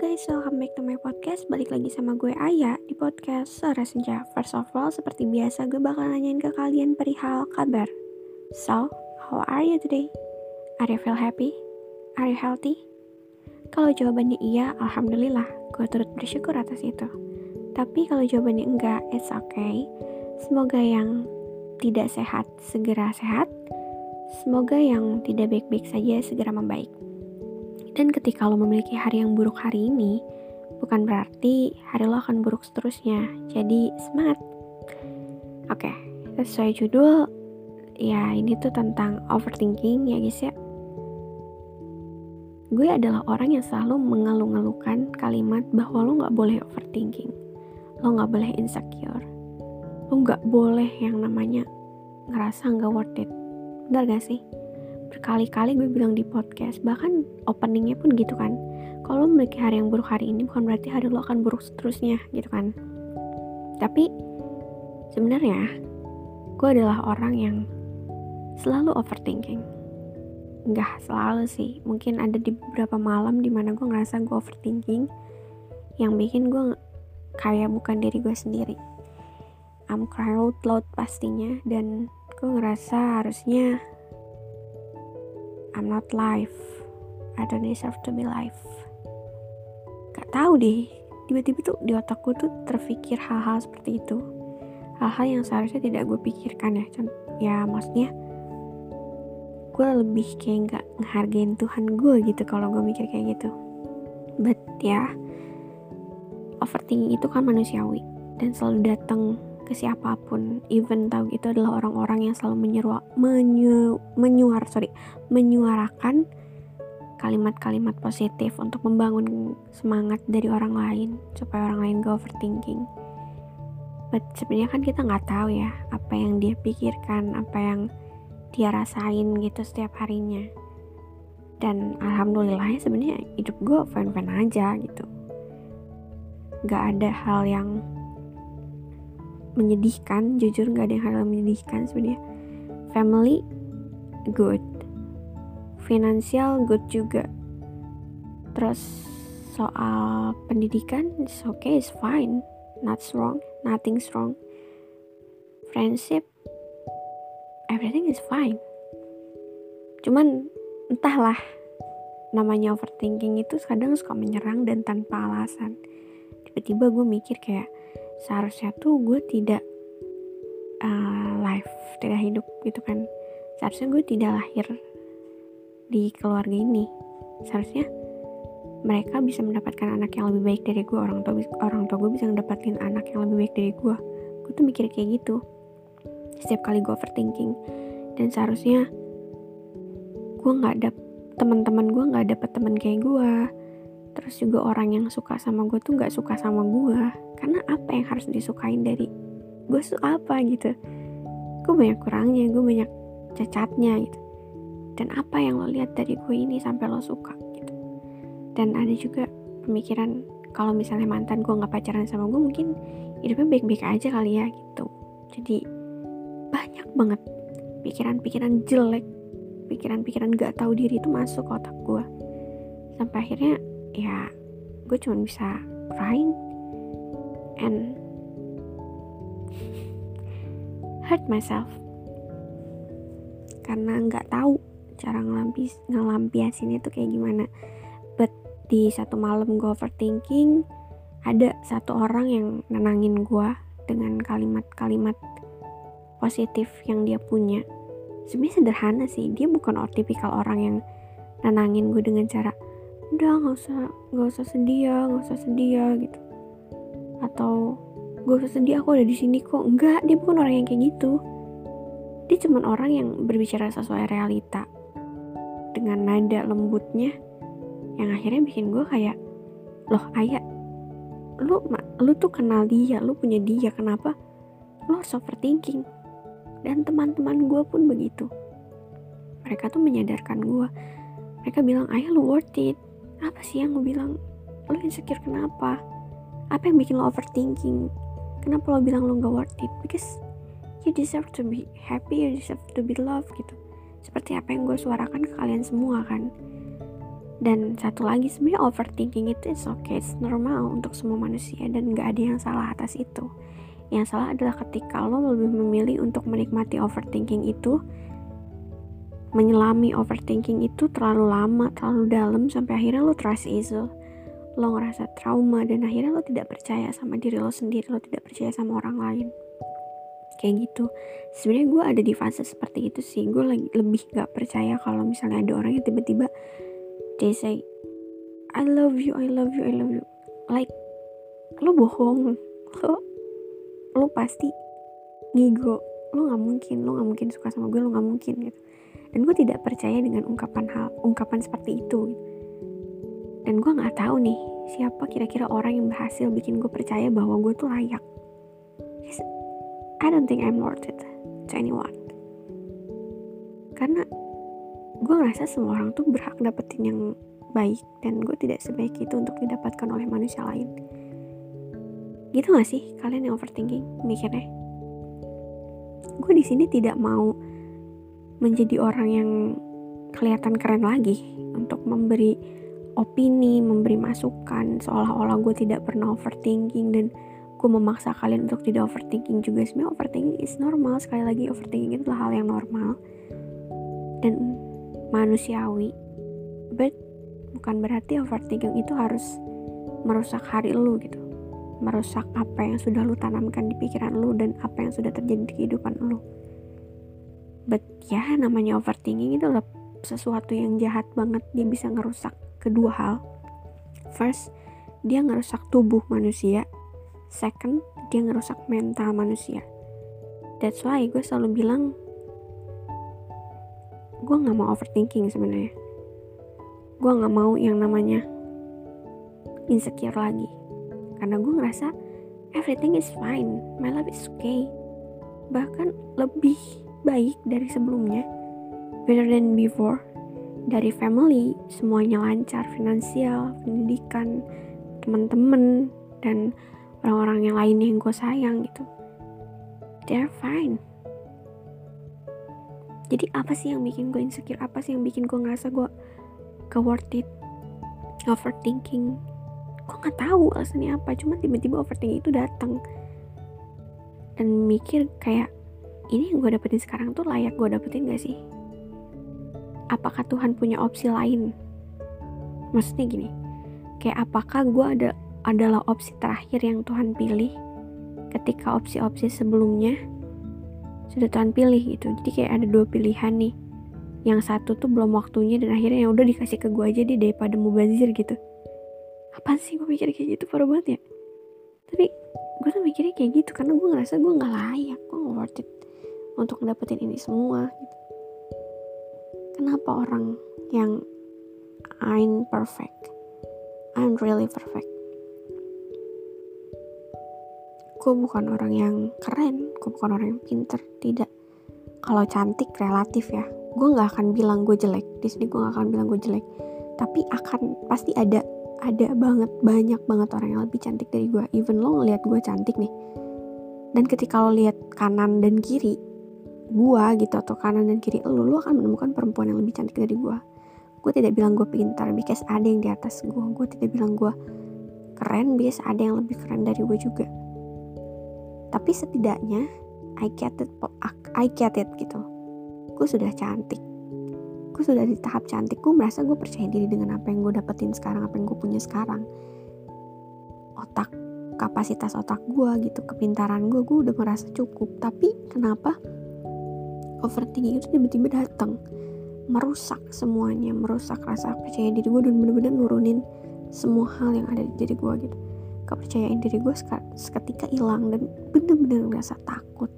guys, welcome back to my podcast. Balik lagi sama gue Aya di podcast Sore Senja. First of all, seperti biasa gue bakal nanyain ke kalian perihal kabar. So, how are you today? Are you feel happy? Are you healthy? Kalau jawabannya iya, alhamdulillah, gue turut bersyukur atas itu. Tapi kalau jawabannya enggak, it's okay. Semoga yang tidak sehat segera sehat. Semoga yang tidak baik-baik saja segera membaik. Dan ketika lo memiliki hari yang buruk hari ini, bukan berarti hari lo akan buruk seterusnya. Jadi semangat. Oke, sesuai judul, ya ini tuh tentang overthinking ya guys ya. Gue adalah orang yang selalu mengeluh-ngeluhkan kalimat bahwa lo gak boleh overthinking, lo gak boleh insecure, lo gak boleh yang namanya ngerasa gak worth it. Bener gak sih? Berkali-kali gue bilang di podcast, bahkan openingnya pun gitu kan, kalau lo memiliki hari yang buruk hari ini bukan berarti hari lo akan buruk seterusnya gitu kan. Tapi sebenarnya gue adalah orang yang selalu overthinking. Enggak selalu sih, mungkin ada di beberapa malam dimana gue ngerasa gue overthinking yang bikin gue kayak bukan diri gue sendiri. I'm crying out loud pastinya, dan gue ngerasa harusnya I'm not life, I don't deserve to be life. Gak tau deh, tiba-tiba tuh di otakku tuh terfikir hal-hal seperti itu, hal-hal yang seharusnya tidak gue pikirkan ya. Ya maksudnya gue lebih kayak gak ngehargain Tuhan gue gitu kalau gue mikir kayak gitu. But ya, overthinking itu kan manusiawi dan selalu datang ke siapapun. Even tahu itu adalah orang-orang yang selalu menyuarakan kalimat-kalimat positif untuk membangun semangat dari orang lain supaya orang lain gak overthinking. But sebenarnya kan kita nggak tahu ya apa yang dia pikirkan, apa yang dia rasain gitu setiap harinya. Dan alhamdulillahnya sebenarnya hidup gue fine-fine aja gitu, nggak ada hal yang menyedihkan. Jujur gak ada yang hal menyedihkan sebenarnya. Family good, finansial good juga, terus soal pendidikan it's okay, it's fine, nothing's wrong. Friendship everything is fine. Cuman entahlah, namanya overthinking itu kadang suka menyerang dan tanpa alasan. Tiba-tiba gue mikir kayak seharusnya tuh gue tidak live, tidak hidup gitu kan. Seharusnya gue tidak lahir di keluarga ini. Seharusnya mereka bisa mendapatkan anak yang lebih baik dari gue. Orang tua gue bisa mendapatkan anak yang lebih baik dari gue. Gue tuh mikir kayak gitu setiap kali gue overthinking. Dan seharusnya gue nggak dapet teman-teman, gue nggak dapet teman kayak gue. Terus juga orang yang suka sama gue tuh nggak suka sama gue. Karena apa yang harus disukain dari gue suka apa gitu. Gue banyak kurangnya, gue banyak cacatnya gitu. Dan apa yang lo lihat dari gue ini sampai lo suka gitu. Dan ada juga pemikiran kalau misalnya mantan gue gak pacaran sama gue, mungkin hidupnya baik-baik aja kali ya gitu. Jadi banyak banget pikiran-pikiran jelek, pikiran-pikiran gak tahu diri itu masuk ke otak gue. Sampai akhirnya ya gue cuma bisa crying and hurt myself karena nggak tahu cara ngelampiasinnya tuh kayak gimana. But di satu malam gue overthinking, ada satu orang yang nenangin gue dengan kalimat-kalimat positif yang dia punya. Sebenarnya sederhana sih, dia bukan tipikal orang yang nenangin gue dengan cara udah nggak usah sedih ya gitu, atau gue sedih aku ada di sini kok. Enggak, dia bukan orang yang kayak gitu. Dia cuma orang yang berbicara sesuai realita dengan nada lembutnya yang akhirnya bikin gue kayak, loh Aya, lu tuh kenal dia, lu punya dia, kenapa lu harus overthinking? Dan teman-teman gue pun begitu. Mereka tuh menyadarkan gue, mereka bilang, Aya lu worth it. Apa sih yang lu bilang lu insecure? Kenapa? Apa yang bikin lo overthinking? Kenapa lo bilang lo gak worth it? Because you deserve to be happy, you deserve to be loved gitu. Seperti apa yang gue suarakan ke kalian semua kan. Dan satu lagi, sebenarnya overthinking itu is okay, it's normal untuk semua manusia dan gak ada yang salah atas itu. Yang salah adalah ketika lo lebih memilih untuk menikmati overthinking itu, menyelami overthinking itu terlalu lama, terlalu dalam, sampai akhirnya lo trust issue, lo ngerasa trauma, dan akhirnya lo tidak percaya sama diri lo sendiri, lo tidak percaya sama orang lain. Kayak gitu. Sebenarnya gue ada di fase seperti itu sih. Gue lebih gak percaya kalau misalnya ada orang yang tiba-tiba they say I love you, I love you, I love you. Like, lo bohong. Lo pasti ngigo. Lo gak mungkin suka sama gue, lo gak mungkin gitu. Dan gue tidak percaya dengan ungkapan seperti itu. Dan gue gak tahu nih siapa kira-kira orang yang berhasil bikin gue percaya bahwa gue tuh layak. I don't think I'm worth it to anyone. Karena gue ngerasa semua orang tuh berhak dapetin yang baik, dan gue tidak sebaik itu untuk didapatkan oleh manusia lain. Gitu gak sih kalian yang overthinking mikirnya? Gue di sini tidak mau menjadi orang yang kelihatan keren lagi untuk memberi opini, memberi masukan, seolah-olah gue tidak pernah overthinking dan gue memaksa kalian untuk tidak overthinking juga. Sebenarnya overthinking is normal. Sekali lagi, overthinking itu hal yang normal dan manusiawi, but bukan berarti overthinking itu harus merusak hari lu gitu, merusak apa yang sudah lu tanamkan di pikiran lu dan apa yang sudah terjadi di kehidupan lu. But ya, namanya overthinking itu adalah sesuatu yang jahat banget. Dia bisa ngerusak kedua hal. First, dia ngerusak tubuh manusia. Second, dia ngerusak mental manusia. That's why gue selalu bilang gue nggak mau overthinking sebenarnya. Gue nggak mau yang namanya insecure lagi. Karena gue ngerasa everything is fine, my life is okay. Bahkan lebih baik dari sebelumnya, better than before. Dari family semuanya lancar, finansial, pendidikan, teman-teman, dan orang-orang yang lain yang gue sayang gitu, they're fine. Jadi apa sih yang bikin gue insecure? Apa sih yang bikin gue ngerasa gue gak worth it? Overthinking. Gue gak tahu alasannya apa, cuma tiba-tiba overthinking itu datang dan mikir kayak, ini yang gue dapetin sekarang tuh layak gue dapetin gak sih? Apakah Tuhan punya opsi lain? Maksudnya gini, kayak apakah gue adalah opsi terakhir yang Tuhan pilih ketika opsi-opsi sebelumnya sudah Tuhan pilih gitu. Jadi kayak ada dua pilihan nih, yang satu tuh belum waktunya dan akhirnya ya udah dikasih ke gue aja deh daripada mubazir gitu. Apaan sih gue mikir kayak gitu, parah banget ya. Tapi gue tuh mikirnya kayak gitu karena gue ngerasa gue gak layak, gue gak worth it untuk dapetin ini semua gitu. Kenapa orang yang I'm perfect, I'm really perfect, gue bukan orang yang keren, gue bukan orang yang pinter, tidak. Kalau cantik relatif ya, gue nggak akan bilang gue jelek. Di sini gue nggak akan bilang gue jelek, tapi akan pasti ada banyak banget orang yang lebih cantik dari gue. Even lo ngelihat gue cantik nih, dan ketika lo lihat kanan dan kiri gue gitu, atau kanan dan kiri lo akan menemukan perempuan yang lebih cantik dari gue. Gue tidak bilang gue pintar, because ada yang di atas gue. Gue tidak bilang gue keren, because ada yang lebih keren dari gue juga. Tapi setidaknya I get it gitu. Gue sudah cantik, gue sudah di tahap cantik. Gue merasa gue percaya diri dengan apa yang gue dapetin sekarang, apa yang gue punya sekarang. Otak, kapasitas otak gue gitu, kepintaran gue udah merasa cukup. Tapi kenapa overthinking itu tiba-tiba datang, merusak semuanya, merusak rasa percaya diri gue dan benar-benar nurunin semua hal yang ada di diri gue gitu. Kepercayaan diri gue seketika hilang dan bener-bener ngerasa takut,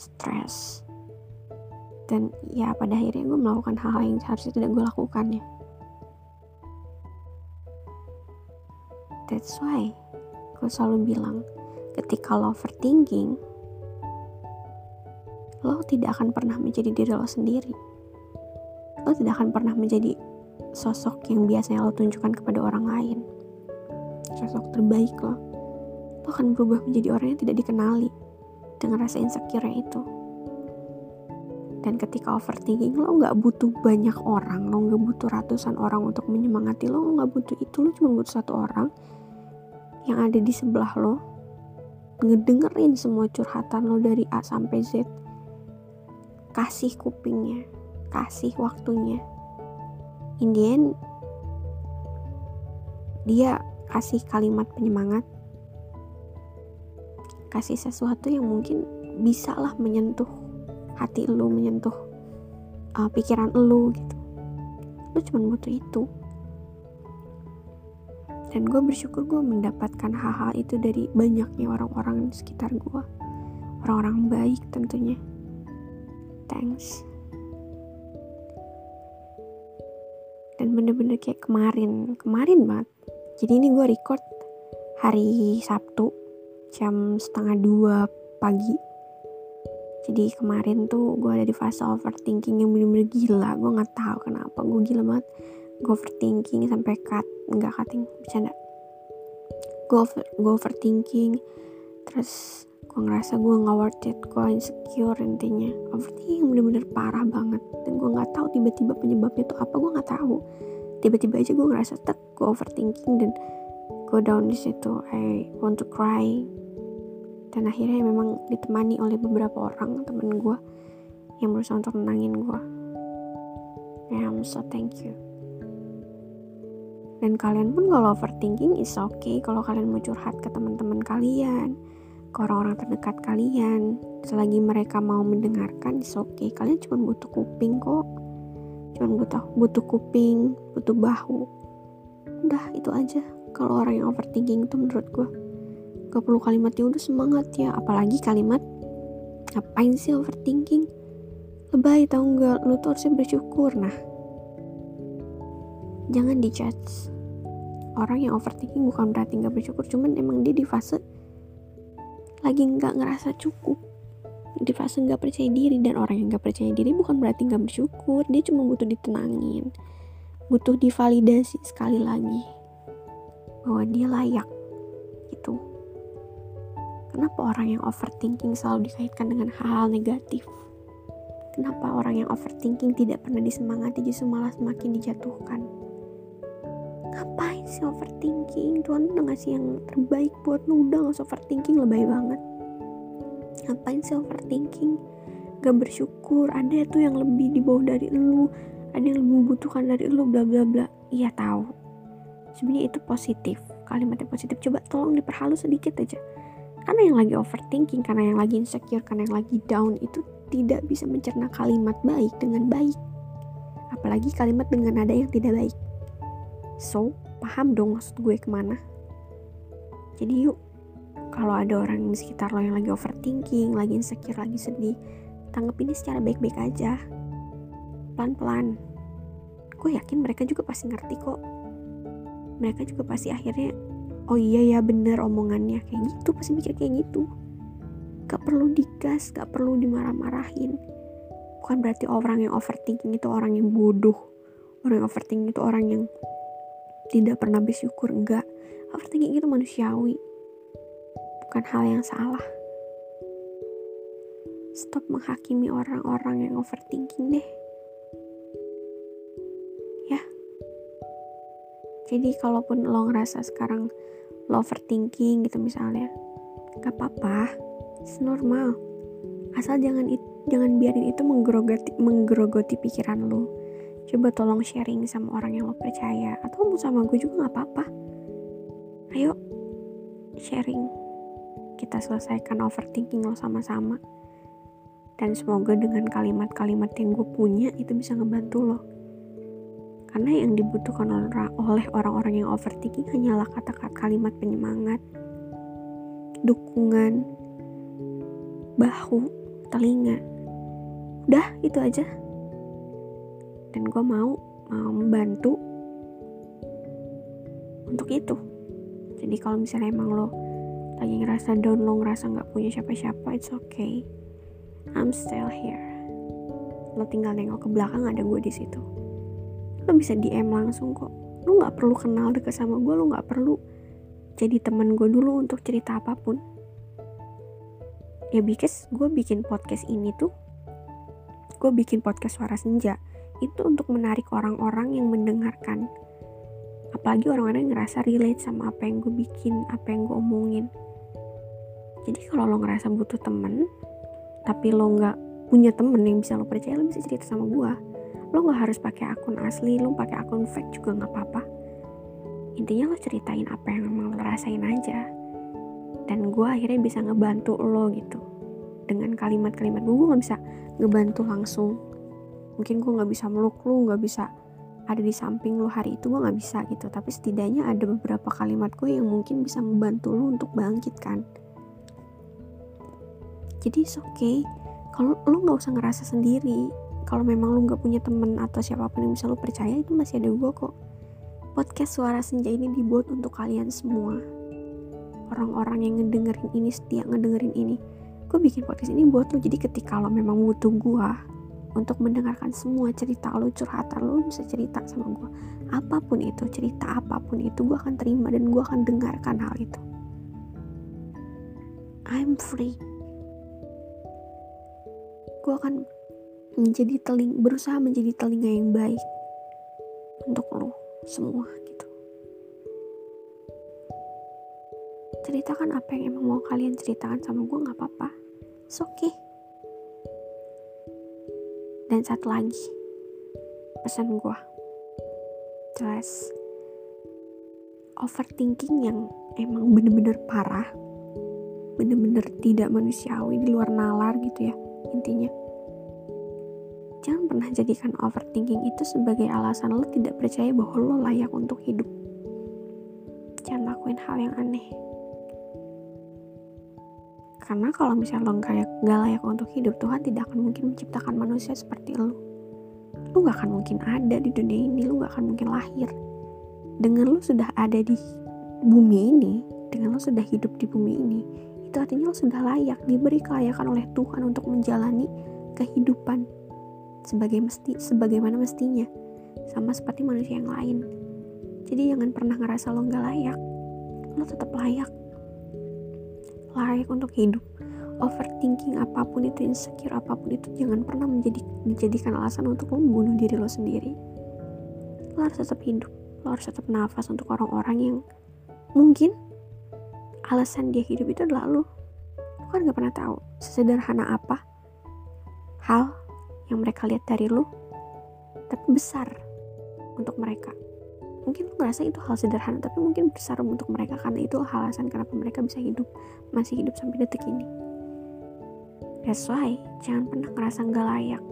stres, dan ya pada akhirnya gue melakukan hal-hal yang harusnya tidak gue lakukan ya. That's why gue selalu bilang ketika lo overthinking, lo tidak akan pernah menjadi diri lo sendiri. Lo tidak akan pernah menjadi sosok yang biasanya lo tunjukkan kepada orang lain, sosok terbaik lo. Lo akan berubah menjadi orang yang tidak dikenali dengan rasa insecure itu. Dan ketika overthinking, lo gak butuh banyak orang, lo gak butuh ratusan orang untuk menyemangati lo gak butuh itu, lo cuma butuh satu orang yang ada di sebelah lo, ngedengerin semua curhatan lo dari A sampai Z. Kasih kupingnya, kasih waktunya. In the end, dia kasih kalimat penyemangat, kasih sesuatu yang mungkin bisa lah menyentuh hati lu, menyentuh pikiran lu gitu. Lu cuma butuh itu. Dan gue bersyukur gue mendapatkan hal-hal itu dari banyaknya orang-orang di sekitar gue, orang-orang baik tentunya. Thanks. Dan bener-bener kayak kemarin banget. Jadi ini gue record hari Sabtu jam 1:30 pagi. Jadi kemarin tuh gue ada di fase overthinking yang bener-bener gila. Gue gak tahu kenapa gue gila banget. Gue overthinking sampai bercanda. Gue overthinking. Terus gue ngerasa gue gak worth it, gue insecure intinya. Overthinking bener-bener parah banget. Dan gue gak tahu tiba-tiba penyebabnya tuh apa, gue gak tahu. Tiba-tiba aja gue ngerasa gue overthinking dan gue down di situ. I want to cry. Dan akhirnya memang ditemani oleh beberapa orang temen gue yang berusaha untuk nenangin gue. I'm so thank you. Dan kalian pun kalau overthinking is okay. Kalau kalian mau curhat ke teman-teman kalian, ke orang-orang terdekat kalian, selagi mereka mau mendengarkan is okay. Kalian cuma butuh kuping kok, cuma butuh kuping, butuh bahu. Udah itu aja. Kalau orang yang overthinking itu menurut gue gak perlu kalimat ya udah semangat ya, apalagi kalimat ngapain sih overthinking, lebay tau gak, lu tuh harusnya bersyukur. Nah, jangan dijudge. Orang yang overthinking bukan berarti gak bersyukur, cuman emang dia di fase lagi gak ngerasa cukup, di fase gak percaya diri. Dan orang yang gak percaya diri bukan berarti gak bersyukur, dia cuma butuh ditenangin, butuh divalidasi sekali lagi bahwa dia layak gitu. Kenapa orang yang overthinking selalu dikaitkan dengan hal-hal negatif? Kenapa orang yang overthinking tidak pernah disemangati, justru malah semakin dijatuhkan? Ngapain sih overthinking? Tuhan udah ngasih yang terbaik buat lu, udah gak usah overthinking, lebay banget. Ngapain sih overthinking? Gak bersyukur, ada tuh yang lebih di bawah dari lu, ada yang lebih membutuhkan dari lu, bla bla bla. Iya tahu. Sebenarnya itu positif, kalimatnya positif. Coba tolong diperhalus sedikit aja. Karena yang lagi overthinking, karena yang lagi insecure, karena yang lagi down itu tidak bisa mencerna kalimat baik dengan baik, apalagi kalimat dengan nada yang tidak baik. So, paham dong maksud gue kemana. Jadi yuk, kalau ada orang di sekitar lo yang lagi overthinking, lagi insecure, lagi sedih, tanggepin secara baik-baik aja, pelan-pelan. Gue yakin mereka juga pasti ngerti kok. Mereka juga pasti akhirnya, oh iya ya bener omongannya, kayak gitu, pasti mikir kayak gitu. Gak perlu digas, gak perlu dimarah-marahin. Bukan berarti orang yang overthinking itu orang yang bodoh, orang yang overthinking itu orang yang tidak pernah bersyukur, enggak. Overthinking itu manusiawi, bukan hal yang salah. Stop menghakimi orang-orang yang overthinking deh. Ya. Jadi kalaupun lo ngerasa sekarang lo overthinking gitu misalnya, gak apa-apa, it's normal. Asal jangan biarin itu menggerogoti pikiran lo. Coba tolong sharing sama orang yang lo percaya, atau mau sama gue juga gak apa-apa. Ayo sharing, kita selesaikan overthinking lo sama-sama. Dan semoga dengan kalimat-kalimat yang gue punya itu bisa ngebantu lo. Karena yang dibutuhkan oleh orang-orang yang overthinking hanyalah kata-kata, kalimat penyemangat, dukungan, bahu, telinga. Udah, itu aja. Dan gue mau membantu untuk itu. Jadi kalau misalnya emang lo lagi ngerasa down, lo ngerasa gak punya siapa-siapa, it's okay. I'm still here. Lo tinggal nengok ke belakang, ada gue di situ. Lo bisa DM langsung kok. Lo gak perlu kenal deket sama gue, lo gak perlu jadi teman gue dulu untuk cerita apapun. Ya because gue bikin podcast ini tuh gue bikin podcast Suara Senja itu untuk menarik orang-orang yang mendengarkan, apalagi orang-orang yang ngerasa relate sama apa yang gue bikin, apa yang gue omongin. Jadi kalau lo ngerasa butuh temen tapi lo nggak punya temen yang bisa lo percaya, lo bisa cerita sama gue. Lo nggak harus pakai akun asli, lo pakai akun fake juga nggak apa-apa. Intinya lo ceritain apa yang emang lo rasain aja, dan gue akhirnya bisa ngebantu lo gitu dengan kalimat-kalimat gue. Gak bisa ngebantu langsung, mungkin gue gak bisa meluk lo, gak bisa ada di samping lo hari itu, gue gak bisa gitu, tapi setidaknya ada beberapa kalimat gue yang mungkin bisa membantu lo untuk bangkit kan. Jadi it's okay kalau lo gak usah ngerasa sendiri. Kalau memang lo gak punya temen atau siapapun yang bisa lo percaya, itu masih ada gue kok. Podcast Suara Senja ini dibuat untuk kalian semua, orang-orang yang ngedengerin ini, setia ngedengerin ini. Gue bikin podcast ini buat lo, jadi ketika lo memang butuh gue untuk mendengarkan semua cerita lo, curhatan lo, bisa cerita sama gue. Apapun itu, cerita apapun itu, gue akan terima dan gue akan dengarkan hal itu. I'm free. Gue akan berusaha menjadi telinga yang baik untuk lo semua gitu. Ceritakan apa yang emang mau kalian ceritakan sama gue, gak apa-apa, it's okay. Dan satu lagi pesan gue jelas, overthinking yang emang bener-bener parah, bener-bener tidak manusiawi, di luar nalar gitu ya, intinya jangan pernah jadikan overthinking itu sebagai alasan lo tidak percaya bahwa lo layak untuk hidup. Jangan lakuin hal yang aneh, karena kalau misalnya lo gak layak untuk hidup, Tuhan tidak akan mungkin menciptakan manusia seperti lo. Lo gak akan mungkin ada di dunia ini, lo gak akan mungkin lahir. Dengan lo sudah ada di bumi ini, dengan lo sudah hidup di bumi ini, itu artinya lo sudah layak, diberi kelayakan oleh Tuhan untuk menjalani kehidupan sebagaimana mestinya, sama seperti manusia yang lain. Jadi jangan pernah ngerasa lo gak layak, lo tetap layak untuk hidup. Overthinking apapun itu, insecure apapun itu, jangan pernah dijadikan alasan untuk lo membunuh diri lo sendiri. Lo harus tetap hidup, lo harus tetap nafas untuk orang-orang yang mungkin alasan dia hidup itu adalah lo kan gak pernah tahu sesederhana apa hal yang mereka lihat dari lo, tapi besar untuk mereka. Mungkin lo ngerasa itu hal sederhana, tapi mungkin besar untuk mereka, karena itu alasan kenapa mereka bisa hidup, masih hidup sampai detik ini. That's why jangan pernah ngerasa gak layak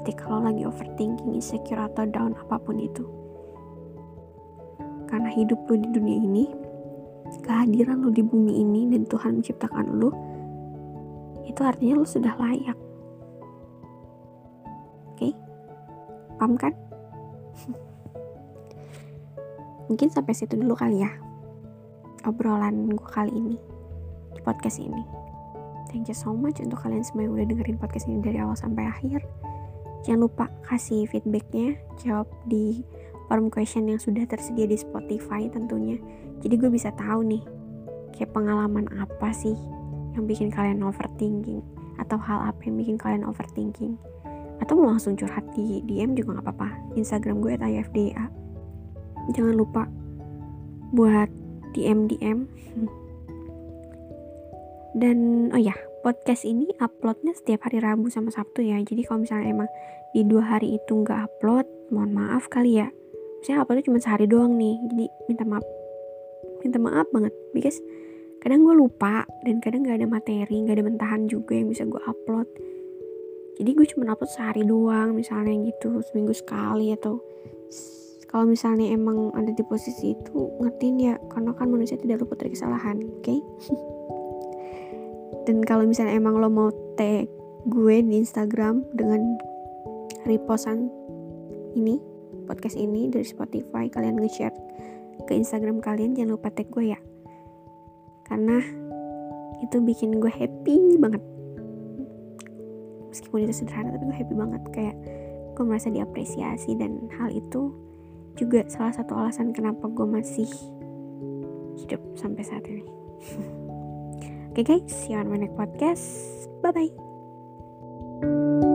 ketika lo lagi overthinking, insecure, atau down apapun itu, karena hidup lo di dunia ini, kehadiran lo di bumi ini, dan Tuhan menciptakan lo, itu artinya lo sudah layak. Paham kan? Mungkin sampai situ dulu kali ya obrolan gue kali ini di podcast ini. Thank you so much untuk kalian semua yang udah dengerin podcast ini dari awal sampai akhir. Jangan lupa kasih feedbacknya, jawab di form question yang sudah tersedia di Spotify tentunya, jadi gue bisa tahu nih kayak pengalaman apa sih yang bikin kalian overthinking, atau hal apa yang bikin kalian overthinking. Atau mau langsung curhat di DM juga gak apa-apa, Instagram gue @ifda. Jangan lupa buat DM. Dan oh ya, podcast ini uploadnya setiap hari Rabu sama Sabtu ya. Jadi kalau misalnya emang di 2 hari itu gak upload, mohon maaf kali ya, misalnya uploadnya cuma sehari doang nih, jadi minta maaf banget, because kadang gue lupa, dan kadang gak ada materi, gak ada mentahan juga yang bisa gue upload. Jadi gue cuma upload sehari doang misalnya gitu, seminggu sekali, atau kalau misalnya emang ada di posisi itu, ngertiin ya, karena kan manusia tidak luput dari kesalahan, okay? Dan kalau misalnya emang lo mau tag gue di Instagram dengan repostan ini, podcast ini dari Spotify, kalian nge-share ke Instagram kalian, jangan lupa tag gue ya, karena itu bikin gue happy banget. Meskipun itu sederhana, tapi gue happy banget, kayak gue merasa diapresiasi, dan hal itu juga salah satu alasan kenapa gue masih hidup sampai saat ini. Okay guys, see you on my next podcast. Bye bye.